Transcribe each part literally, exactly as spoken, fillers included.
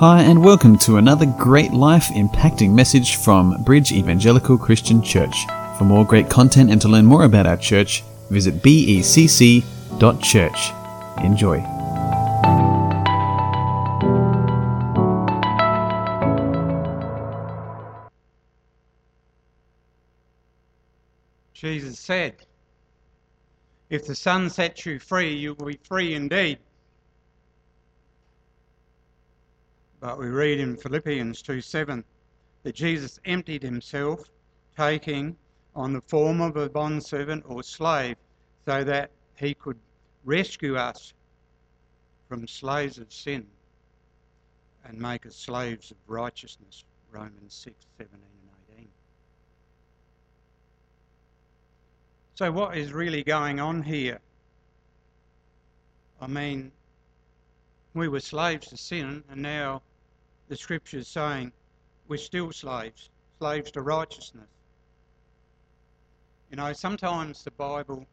Hi and welcome to another great life-impacting message from Bridge Evangelical Christian Church. For more great content and to learn more about our church, visit b e c c dot church. Enjoy. Jesus said, "If the Son sets you free, you will be free indeed." But we read in Philippians two seven that Jesus emptied himself, taking on the form of a bondservant or slave, so that he could rescue us from slaves of sin and make us slaves of righteousness, Romans six seventeen and eighteen. So what is really going on here? I mean, we were slaves to sin, and now the scripture is saying we're still slaves, slaves to righteousness. You know, sometimes the Bible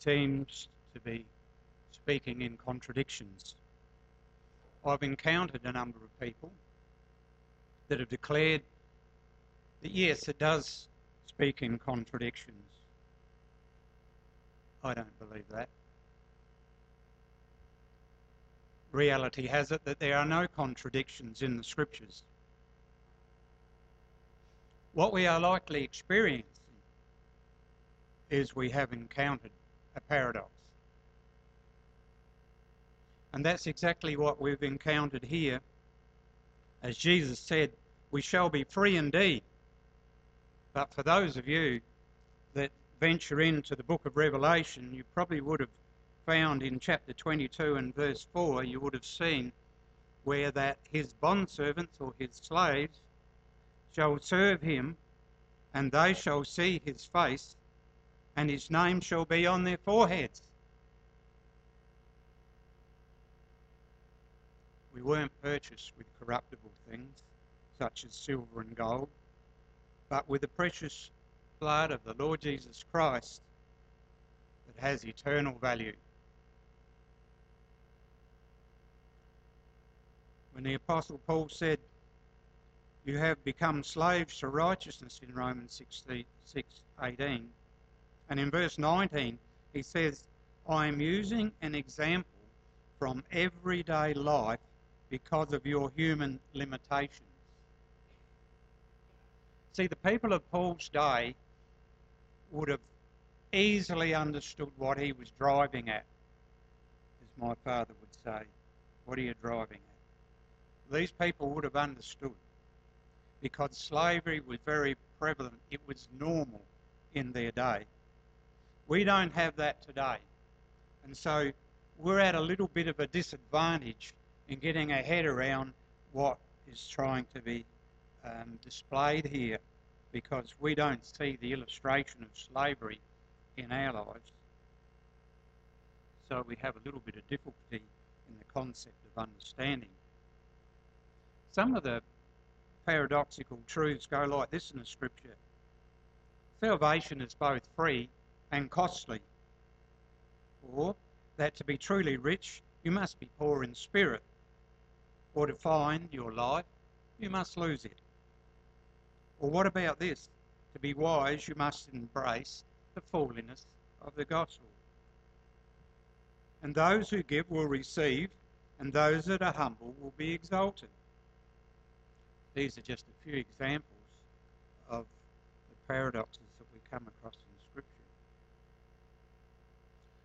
seems to be speaking in contradictions. I've encountered a number of people that have declared that yes, it does speak in contradictions. I don't believe that. Reality has it that there are no contradictions in the scriptures. What we are likely experiencing is we have encountered a paradox. And that's exactly what we've encountered here. As Jesus said, we shall be free indeed. But for those of you that venture into the book of Revelation, you probably would have found in chapter twenty-two and verse four, you would have seen where that his bondservants or his slaves shall serve him, and they shall see his face, and his name shall be on their foreheads. We weren't purchased with corruptible things, such as silver and gold, but with the precious blood of the Lord Jesus Christ that has eternal value. When the Apostle Paul said, "You have become slaves to righteousness," in Romans six eighteen, and in verse nineteen he says, "I am using an example from everyday life because of your human limitations." See, the people of Paul's day would have easily understood what he was driving at, as my father would say. What are you driving at? These people would have understood, because slavery was very prevalent. It was normal in their day. We don't have that today. And so we're at a little bit of a disadvantage in getting our head around what is trying to be um, displayed here, because we don't see the illustration of slavery in our lives. So we have a little bit of difficulty in the concept of understanding. Some of the paradoxical truths go like this in the scripture. Salvation is both free and costly. Or that to be truly rich, you must be poor in spirit. Or to find your life, you must lose it. Or what about this? To be wise, you must embrace the foolishness of the gospel. And those who give will receive, and those that are humble will be exalted. These are just a few examples of the paradoxes that we come across in Scripture.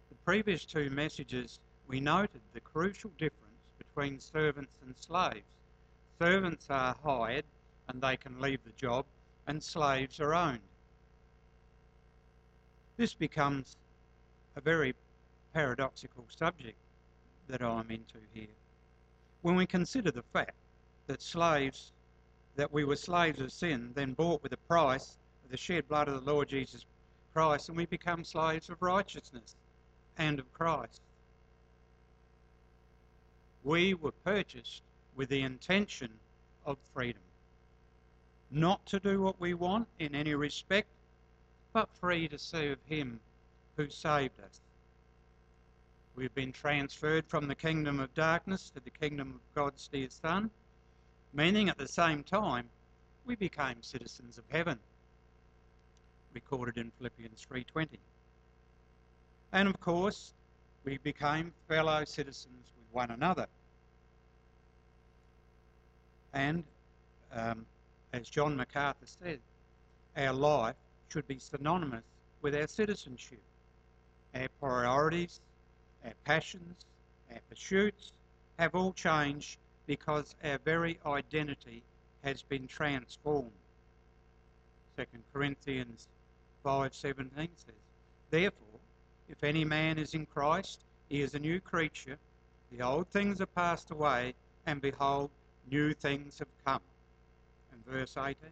The previous two messages, we noted the crucial difference between servants and slaves. Servants are hired and they can leave the job, and slaves are owned. This becomes a very paradoxical subject that I'm into here, when we consider the fact that slaves that we were slaves of sin, then bought with a price of the shed blood of the Lord Jesus Christ, and we become slaves of righteousness and of Christ. We were purchased with the intention of freedom, not to do what we want in any respect, but free to serve him who saved us. We've been transferred from the kingdom of darkness to the kingdom of God's dear Son, meaning at the same time we became citizens of heaven, recorded in Philippians three twenty. And of course, we became fellow citizens with one another. And um, as John MacArthur said, our life should be synonymous with our citizenship. Our priorities, our passions, our pursuits have all changed because our very identity has been transformed. Second Corinthians five seventeen says, "Therefore, if any man is in Christ, he is a new creature. The old things are passed away, and behold, new things have come." And verse eighteen,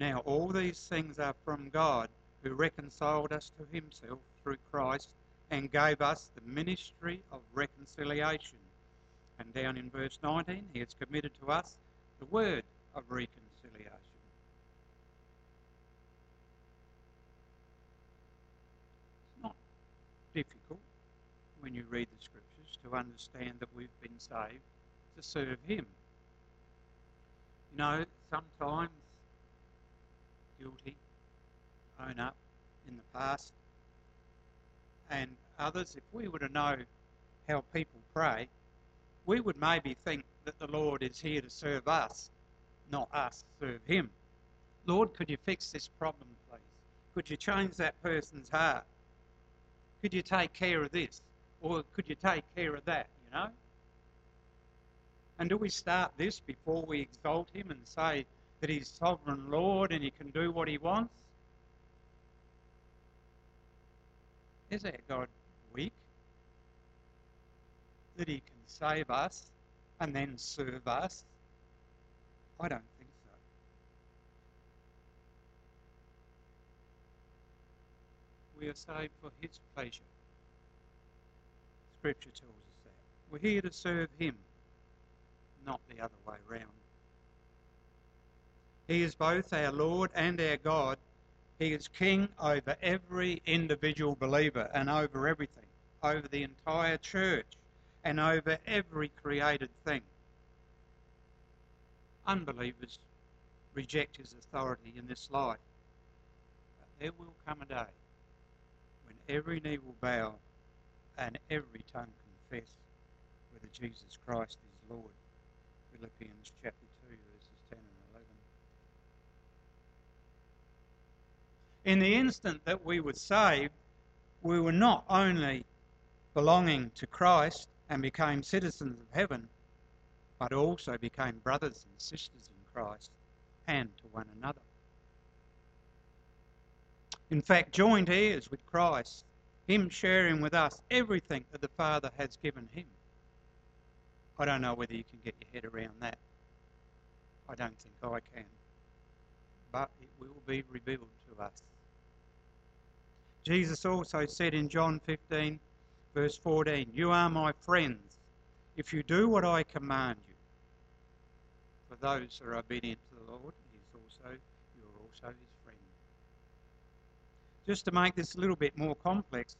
"Now all these things are from God, who reconciled us to himself through Christ and gave us the ministry of reconciliation." And down in verse nineteen, "He has committed to us the word of reconciliation." It's not difficult when you read the scriptures to understand that we've been saved to serve him. You know, sometimes guilty, own up in the past, and others, if we were to know how people pray, we would maybe think that the Lord is here to serve us, not us serve him. "Lord, could you fix this problem, please? Could you change that person's heart? Could you take care of this? Or could you take care of that?" You know? And do we start this before we exalt him and say that he's sovereign Lord and he can do what he wants? Is our God weak that he can save us and then serve us? I don't think so. We are saved for his pleasure. Scripture tells us that. We're here to serve him, not the other way round. He is both our Lord and our God. He is king over every individual believer and over everything, over the entire church and over every created thing. Unbelievers reject his authority in this life. But there will come a day when every knee will bow and every tongue confess whether Jesus Christ is Lord. Philippians chapter two verses ten and eleven. In the instant that we were saved, we were not only belonging to Christ and became citizens of heaven, but also became brothers and sisters in Christ and to one another. In fact, joined heirs with Christ, him sharing with us everything that the Father has given him. I don't know whether you can get your head around that. I don't think I can. But it will be revealed to us. Jesus also said in John fifteen, verse fourteen, "You are my friends, if you do what I command you." For those who are obedient to the Lord, he is also, you are also his friend. Just to make this a little bit more complex,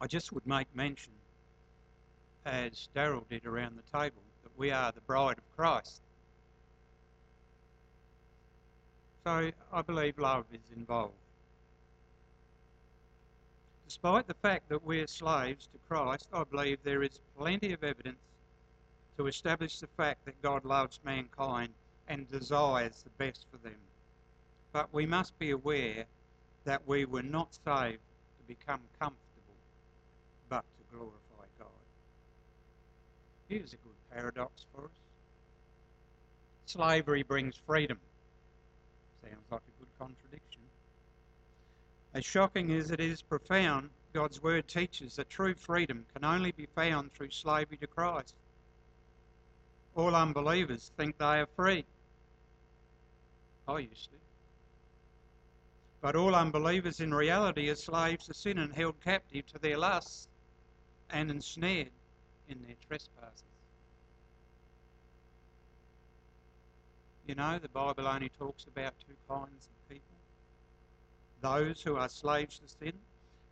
I just would make mention, as Daryl did around the table, that we are the bride of Christ. So I believe love is involved. Despite the fact that we are slaves to Christ, I believe there is plenty of evidence to establish the fact that God loves mankind and desires the best for them. But we must be aware that we were not saved to become comfortable, but to glorify God. Here's a good paradox for us. Slavery brings freedom. Sounds like a good contradiction. As shocking as it is profound, God's word teaches that true freedom can only be found through slavery to Christ. All unbelievers think they are free. I used to. But all unbelievers in reality are slaves to sin and held captive to their lusts and ensnared in their trespasses. You know, the Bible only talks about two kinds of people: those who are slaves to sin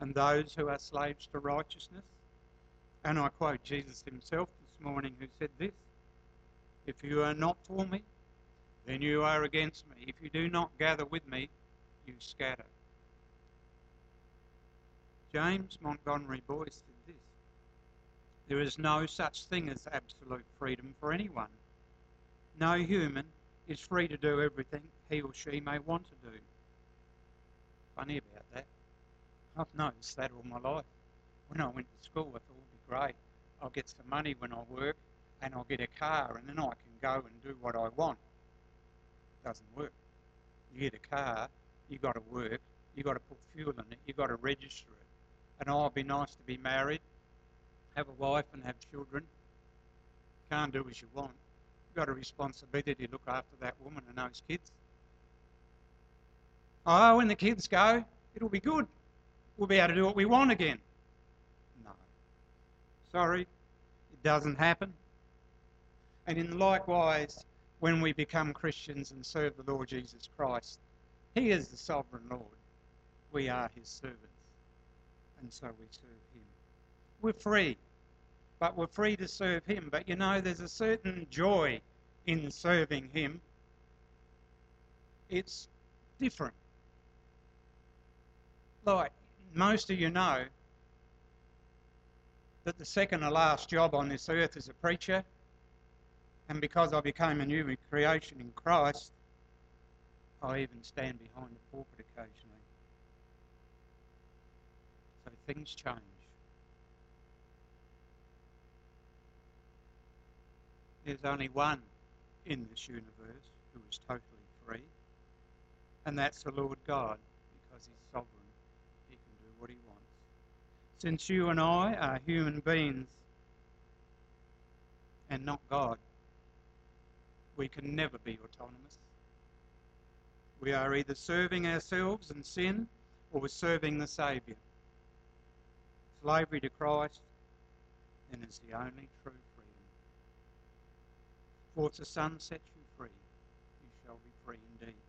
and those who are slaves to righteousness. And I quote Jesus himself this morning, who said this: if you are not for me, then you are against me. If you do not gather with me, you scatter. James Montgomery Boyce said this: there is no such thing as absolute freedom for anyone. No human is free to do everything he or she may want to do. Funny about that. I've noticed that all my life. When I went to school, I thought it would be great. I'll get some money when I work, and I'll get a car, and then I can go and do what I want. Doesn't work. You get a car, you've got to work, you've got to put fuel in it, you've got to register it. And oh, it'd be nice to be married, have a wife and have children. Can't do as you want. You've got a responsibility to look after that woman and those kids. Oh, when the kids go, it'll be good. We'll be able to do what we want again. No. Sorry, it doesn't happen. And in likewise, when we become Christians and serve the Lord Jesus Christ, he is the sovereign Lord. We are his servants. And so we serve him. We're free, but we're free to serve him. But you know, there's a certain joy in serving him. It's different. Like most of you know that the second to last job on this earth is a preacher. And because I became a new creation in Christ, I even stand behind the pulpit occasionally. So things change. There's only one in this universe who is totally free, and that's the Lord God, because he's sovereign. He can do what he wants. Since you and I are human beings and not God, we can never be autonomous. We are either serving ourselves and sin, or we're serving the Saviour. Slavery to Christ then is the only true freedom. For as the Son sets you free, you shall be free indeed.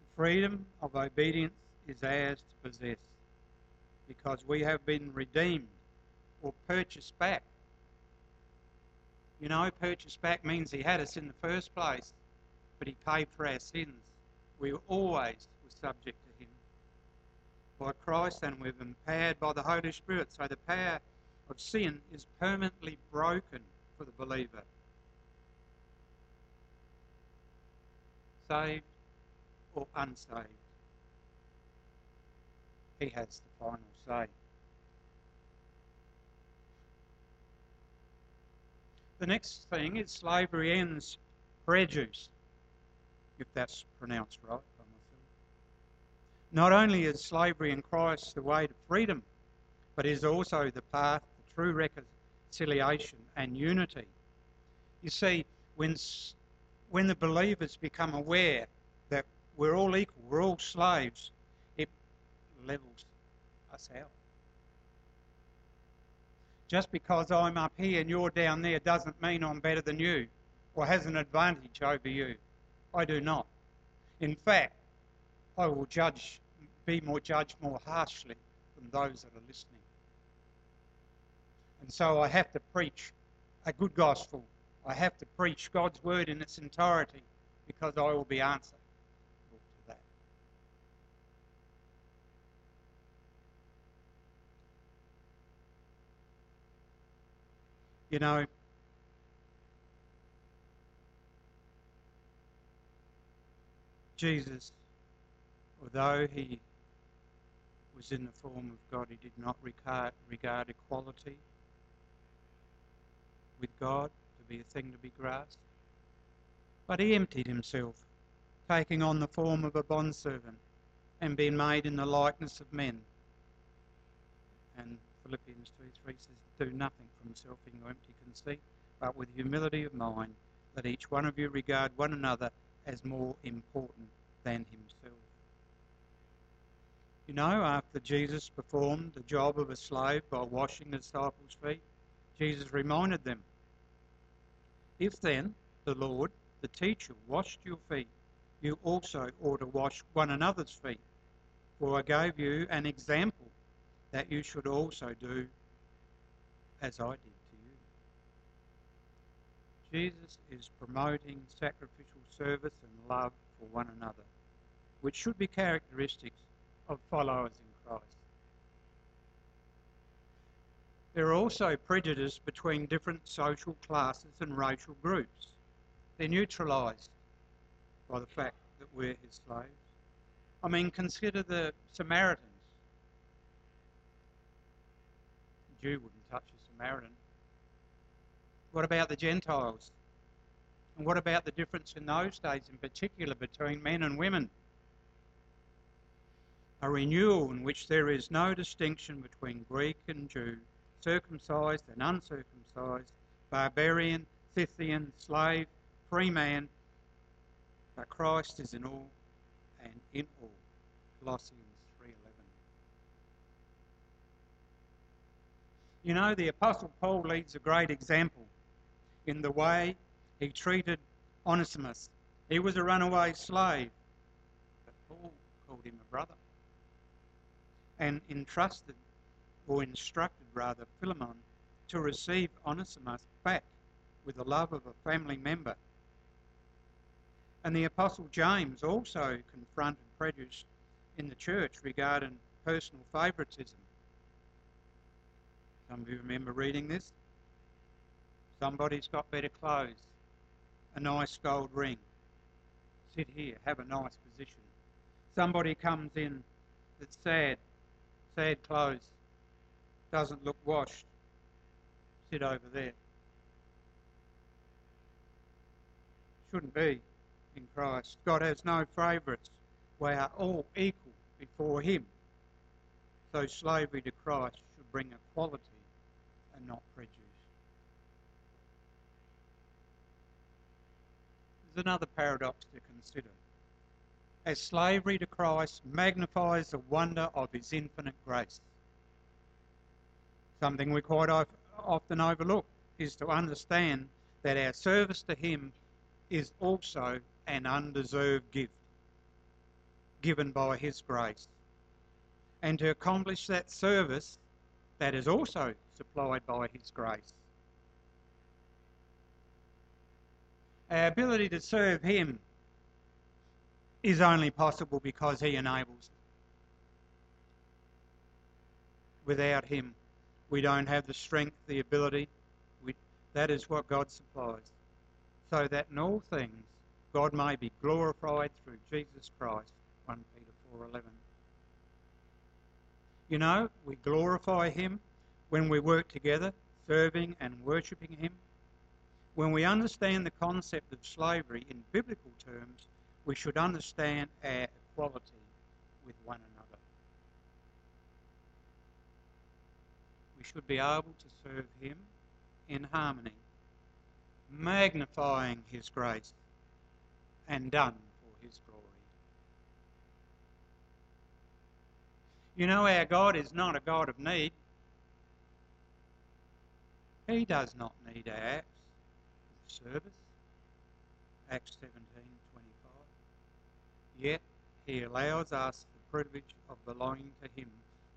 The freedom of obedience is ours to possess, because we have been redeemed or purchased back. You know, purchase back means he had us in the first place, but he paid for our sins. We always were subject to him. By Christ, and we've been empowered by the Holy Spirit, so the power of sin is permanently broken for the believer. Saved or unsaved, he has the final say. The next thing is slavery ends prejudice, if that's pronounced right by myself. Not only is slavery in Christ the way to freedom, but is also the path to true reconciliation and unity. You see, when, when the believers become aware that we're all equal, we're all slaves, it levels us out. Just because I'm up here and you're down there doesn't mean I'm better than you or has an advantage over you. I do not. In fact, I will judge, be more judged more harshly than those that are listening. And so I have to preach a good gospel. I have to preach God's word in its entirety, because I will be answered to that. You know, Jesus, although he was in the form of God, he did not regard, regard equality with God to be a thing to be grasped. But he emptied himself, taking on the form of a bondservant and being made in the likeness of men. And Philippians two three says, do nothing from self in your empty conceit, but with humility of mind, let each one of you regard one another as more important than himself. You know, after Jesus performed the job of a slave by washing the disciples' feet, Jesus reminded them, if then the Lord, the teacher, washed your feet, you also ought to wash one another's feet. For I gave you an example that you should also do as I did to you. Jesus is promoting sacrificial service and love for one another, which should be characteristics of followers in Christ. There are also prejudices between different social classes and racial groups. They're neutralised by the fact that we're his slaves. I mean, consider the Samaritans. A Jew wouldn't touch a Samaritan. What about the Gentiles? And what about the difference in those days, in particular between men and women? A renewal in which there is no distinction between Greek and Jew, circumcised and uncircumcised, barbarian, Scythian, slave, free man, but Christ is in all and in all. Colossians three eleven. You know, the Apostle Paul leads a great example in the way he treated Onesimus. He was a runaway slave, but Paul called him a brother, and entrusted, or instructed rather, Philemon to receive Onesimus back with the love of a family member. And the Apostle James also confronted prejudice in the church regarding personal favouritism. Some of you remember reading this. Somebody's got better clothes, a nice gold ring. Sit here, have a nice position. Somebody comes in that's sad, sad clothes, doesn't look washed. Sit over there. Shouldn't be in Christ. God has no favourites. We are all equal before him. So slavery to Christ should bring equality and not prejudice. There's another paradox to consider. As slavery to Christ magnifies the wonder of his infinite grace. Something we quite often overlook is to understand that our service to him is also an undeserved gift, given by his grace. And to accomplish that service, that is also supplied by his grace. Our ability to serve him is only possible because he enables it. Without him, we don't have the strength, the ability. We, that is what God supplies. So that in all things, God may be glorified through Jesus Christ, First Peter four eleven. You know, we glorify him when we work together, serving and worshipping him. When we understand the concept of slavery in biblical terms, we should understand our equality with one another. We should be able to serve him in harmony, magnifying his grace and done for his glory. You know, our God is not a God of need. He does not need our acts of service. Acts seventeen twenty-five. Yet he allows us the privilege of belonging to him,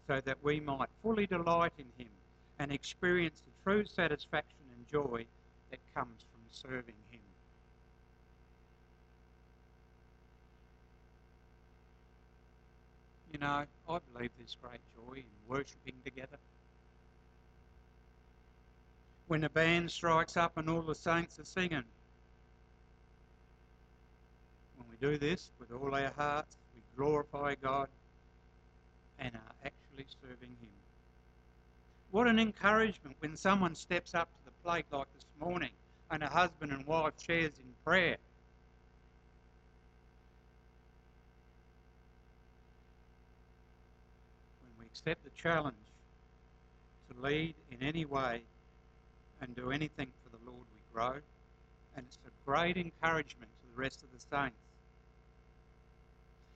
so that we might fully delight in him and experience the true satisfaction and joy that comes from serving him. You know, I believe there's great joy in worshipping together. When the band strikes up and all the saints are singing, when we do this with all our hearts, we glorify God and are actually serving him. What an encouragement when someone steps up to the plate like this morning and a husband and wife shares in prayer. When we accept the challenge to lead in any way and do anything for the Lord, we grow, and it's a great encouragement to the rest of the saints.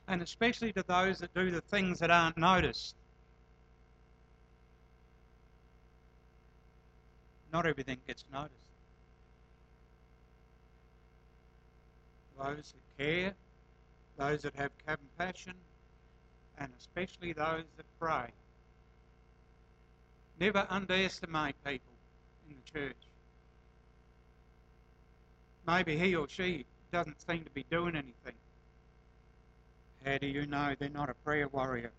And especially to those that do the things that aren't noticed. Not everything gets noticed. Those that care, those that have compassion, and especially those that pray. Never underestimate people in the church. Maybe he or she doesn't seem to be doing anything. How do you know they're not a prayer warrior?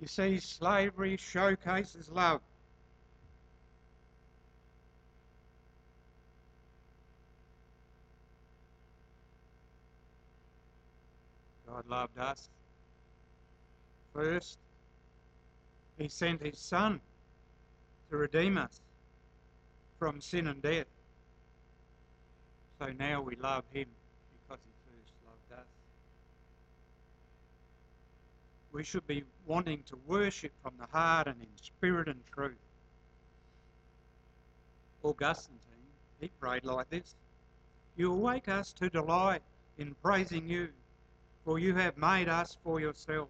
You see, slavery showcases love. God loved us. First, he sent his Son to redeem us from sin and death. So now we love him because he first loved us. We should be wanting to worship from the heart and in spirit and truth. Augustine, he prayed like this: "You awake us to delight in praising you, for you have made us for yourself,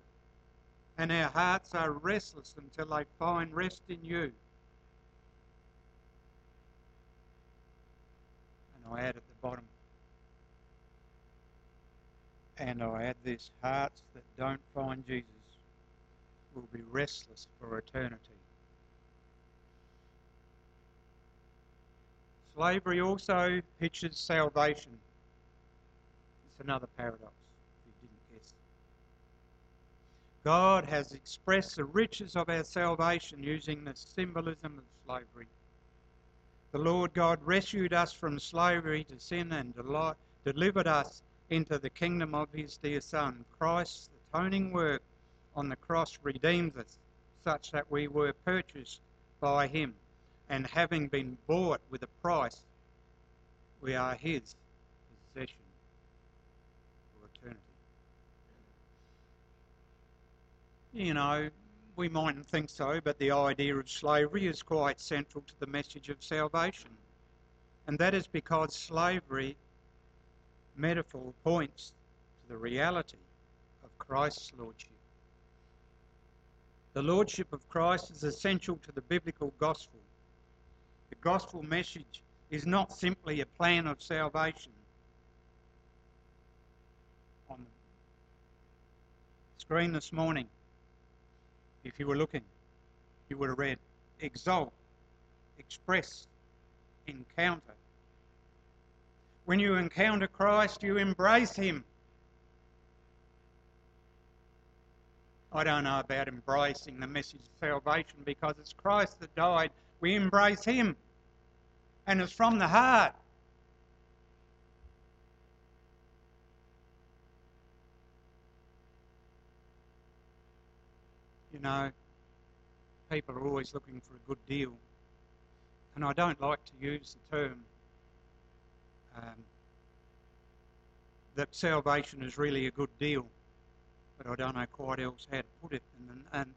and our hearts are restless until they find rest in you." And I add at the bottom, and I add this: hearts that don't find Jesus will be restless for eternity. Slavery also pictures salvation. It's another paradox. God has expressed the riches of our salvation using the symbolism of slavery. The Lord God rescued us from slavery to sin and deli- delivered us into the kingdom of his dear Son. Christ's atoning work on the cross redeems us, such that we were purchased by him, and having been bought with a price, we are his possession for eternity. You know, we mightn't think so, but the idea of slavery is quite central to the message of salvation. And that is because slavery metaphor points to the reality of Christ's lordship. The lordship of Christ is essential to the biblical gospel. The gospel message is not simply a plan of salvation. On the screen this morning, if you were looking, you would have read exalt, express, encounter. When you encounter Christ, you embrace him. I don't know about embracing the message of salvation, because it's Christ that died. We embrace him. And it's from the heart. You know, people are always looking for a good deal, and I don't like to use the term um, that salvation is really a good deal, but I don't know quite else how to put it. And, and,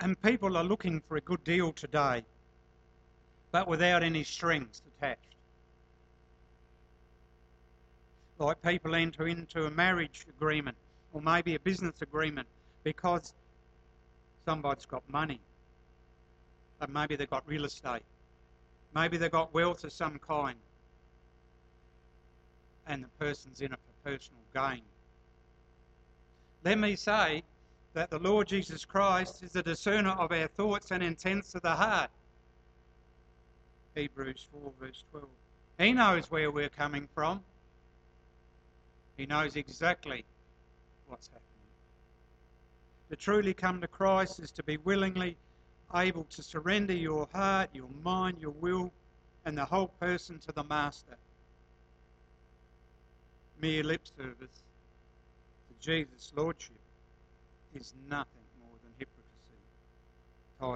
and people are looking for a good deal today, but without any strings attached. Like people enter into a marriage agreement or maybe a business agreement because somebody's got money, but maybe they've got real estate, maybe they've got wealth of some kind, and the person's in it for personal gain. Let me say that the Lord Jesus Christ is a discerner of our thoughts and intents of the heart. Hebrews four verse twelve. He knows where we're coming from. He knows exactly what's happening. To truly come to Christ is to be willingly able to surrender your heart, your mind, your will, and the whole person to the Master. Mere lip service to Jesus' Lordship is nothing more than hypocrisy.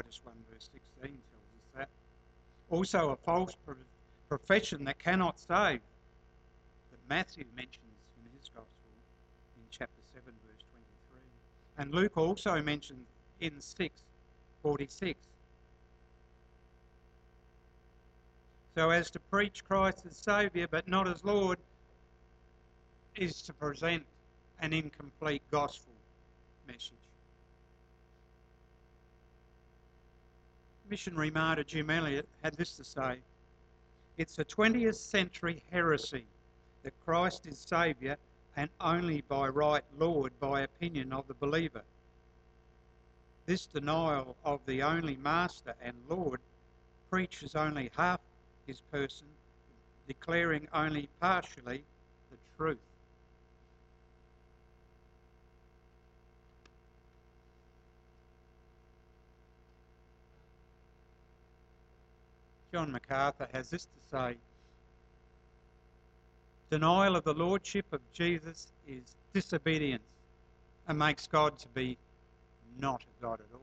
Titus one verse sixteen tells us that. Also a false pro- profession that cannot save, that Matthew mentions in his Gospel in chapter seven verse twenty. And Luke also mentions in six forty-six. So as to preach Christ as Saviour but not as Lord is to present an incomplete gospel message. Missionary martyr Jim Elliot had this to say: "It's a twentieth century heresy that Christ is Saviour and only by right Lord by opinion of the believer. This denial of the only Master and Lord preaches only half his person, declaring only partially the truth. John MacArthur has this to say: denial of the Lordship of Jesus is disobedience and makes God to be not a God at all.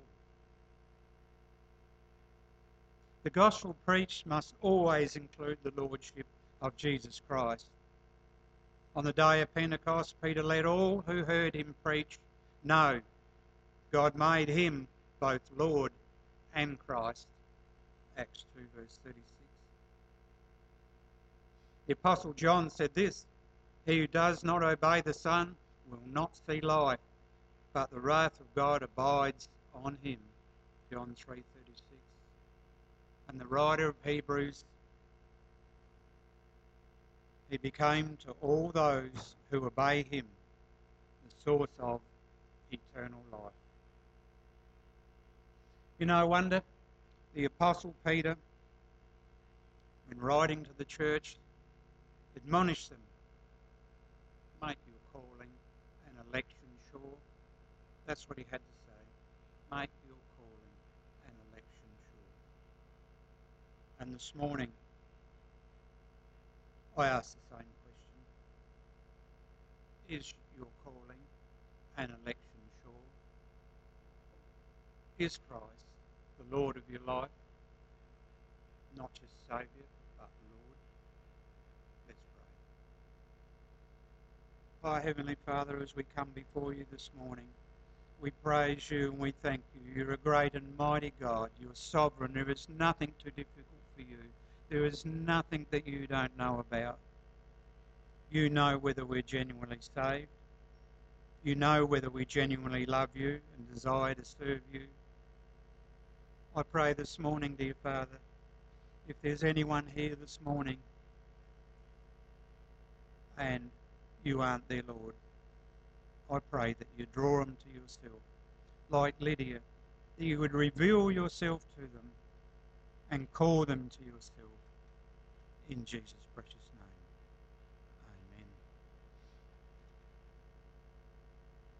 The gospel preached must always include the Lordship of Jesus Christ. On the day of Pentecost, Peter let all who heard him preach know God made him both Lord and Christ. Acts two verse thirty-six. The Apostle John said this: he who does not obey the Son will not see life, but the wrath of God abides on him. John three thirty-six. And the writer of Hebrews, he became to all those who obey him the source of eternal life. You know, I wonder, the Apostle Peter, when writing to the church, admonished them, make your calling and election sure. That's what he had to say, make your calling and election sure. And this morning, I ask the same question. Is your calling and election sure? Is Christ the Lord of your life, not just Saviour, but Lord? Let's pray. Our Heavenly Father, as we come before you this morning, we praise you and we thank you. You're a great and mighty God. You're sovereign. There is nothing too difficult for you. There is nothing that you don't know about. You know whether we're genuinely saved. You know whether we genuinely love you and desire to serve you. I pray this morning, dear Father, if there's anyone here this morning and you aren't their Lord, I pray that you draw them to yourself, like Lydia, that you would reveal yourself to them and call them to yourself in Jesus' precious name.